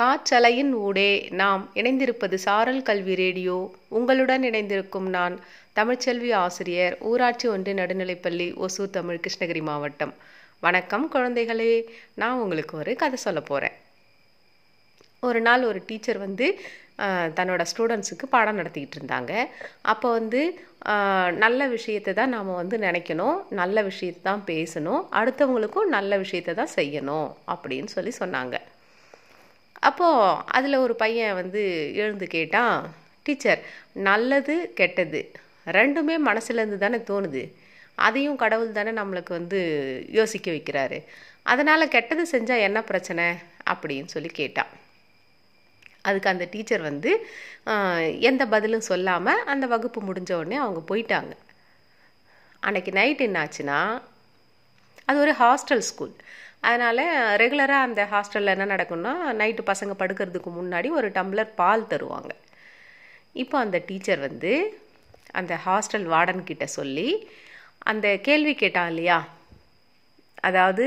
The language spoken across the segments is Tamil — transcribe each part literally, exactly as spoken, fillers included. காற்றலையின் ஊடே நாம் இணைந்திருப்பது சாரல் கல்வி ரேடியோ. உங்களுடன் இணைந்திருக்கும் நான் தமிழ்ச்செல்வி ஆசிரியர், ஊராட்சி ஒன்று நடுநிலைப்பள்ளி, ஒசூர் தமிழ், கிருஷ்ணகிரி மாவட்டம். வணக்கம் குழந்தைகளே. நான் உங்களுக்கு ஒரு கதை சொல்ல போகிறேன். ஒரு நாள் ஒரு டீச்சர் வந்து தன்னோட ஸ்டூடெண்ட்ஸுக்கு பாடம் நடத்திக்கிட்டு இருந்தாங்க. அப்போ வந்து நல்ல விஷயத்தை தான் நாம் வந்து நினைக்கணும், நல்ல விஷயத்தை தான் பேசணும், அடுத்தவங்களுக்கும் நல்ல விஷயத்தை தான் செய்யணும் அப்படின்னு சொல்லி சொன்னாங்க. அப்போது அதில் ஒரு பையன் வந்து எழுந்து கேட்டான், டீச்சர் நல்லது கெட்டது ரெண்டுமே மனசுலேருந்து தானே தோணுது, அதையும் கடவுள் தானே நம்மளுக்கு வந்து யோசிக்க வைக்கிறாரு, அதனால் கெட்டது செஞ்சால் என்ன பிரச்சனை அப்படின்னு சொல்லி கேட்டான். அதுக்கு அந்த டீச்சர் வந்து எந்த பதிலும் சொல்லாமல் அந்த வகுப்பு முடிஞ்ச உடனே அவங்க போயிட்டாங்க. அன்றைக்கி நைட் என்னாச்சுன்னா, அது ஒரு ஹாஸ்டல் ஸ்கூல், அதனால் ரெகுலராக அந்த ஹாஸ்டலில் என்ன நடக்கும்னா, நைட்டு பசங்க படுக்கிறதுக்கு முன்னாடி ஒரு டம்ளர் பால் தருவாங்க. இப்போ அந்த டீச்சர் வந்து அந்த ஹாஸ்டல் வார்டன்கிட்ட சொல்லி அந்த கேள்வி கேட்டான் இல்லையா, அதாவது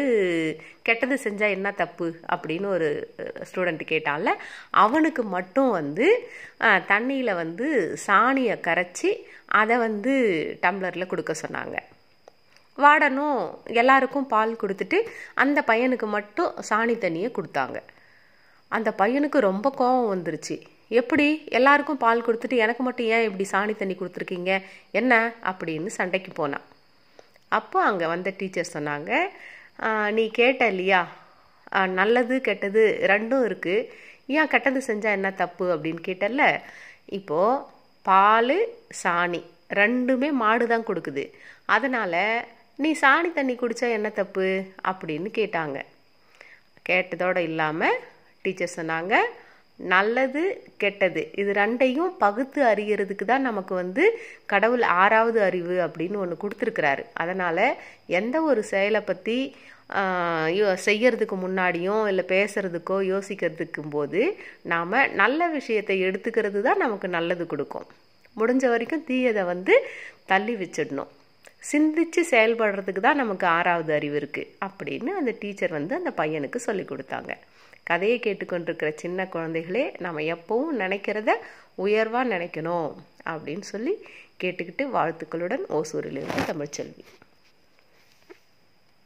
கெட்டது செஞ்சால் என்ன தப்பு அப்படின்னு ஒரு ஸ்டூடெண்ட் கேட்டான்ல, அவனுக்கு மட்டும் வந்து தண்ணியில் வந்து சாணியை கரைச்சி அதை வந்து டம்ளரில் கொடுக்க சொன்னாங்க. வாடனும் எல்லாருக்கும் பால் கொடுத்துட்டு அந்த பையனுக்கு மட்டும் சாணி தண்ணியை கொடுத்தாங்க. அந்த பையனுக்கு ரொம்ப கோபம் வந்துருச்சு, எப்படி எல்லாருக்கும் பால் கொடுத்துட்டு எனக்கு மட்டும் ஏன் இப்படி சாணி தண்ணி கொடுத்துருக்கீங்க என்ன அப்படின்னு சண்டைக்கு போனான். அப்போ அங்கே வந்த டீச்சர் சொன்னாங்க, நீ கேட்ட இல்லையா நல்லது கெட்டது ரெண்டும் இருக்குது, ஏன் கெட்டது செஞ்சால் என்ன தப்பு அப்படின்னு கேட்டல, இப்போது பால் சாணி ரெண்டுமே மாடு தான் கொடுக்குது, அதனால் நீ சாணி தண்ணி குடித்தா என்ன தப்பு அப்படின்னு கேட்டாங்க. கேட்டதோடு இல்லாமல் டீச்சர் சொன்னாங்க, நல்லது கெட்டது இது ரெண்டையும் பகுத்து அறிகிறதுக்கு தான் நமக்கு வந்து கடவுள் ஆறாவது அறிவு அப்படின்னு ஒன்று கொடுத்துருக்கிறாரு, அதனால் எந்த ஒரு செயலை பற்றி செய்யறதுக்கு முன்னாடியும் இல்லை பேசுறதுக்கோ யோசிக்கிறதுக்கும் போது நாம் நல்ல விஷயத்தை எடுத்துக்கிறது தான் நமக்கு நல்லது கொடுக்கும். முடிஞ்ச வரைக்கும் தீயதை வந்து தள்ளி வச்சிடணும், சிந்திச்சு செயல்படுறதுக்கு தான் நமக்கு ஆறாவது அறிவு இருக்குது அப்படின்னு அந்த டீச்சர் வந்து அந்த பையனுக்கு சொல்லி கொடுத்தாங்க. கதையை கேட்டுக்கொண்டிருக்கிற சின்ன குழந்தைகளே, நம்ம எப்பவும் நினைக்கிறத உயர்வாக நினைக்கணும் அப்படின்னு சொல்லி கேட்டுக்கிட்டு வாழ்த்துக்களுடன் ஓசூரிலிருந்து தமிழ்ச்செல்வி.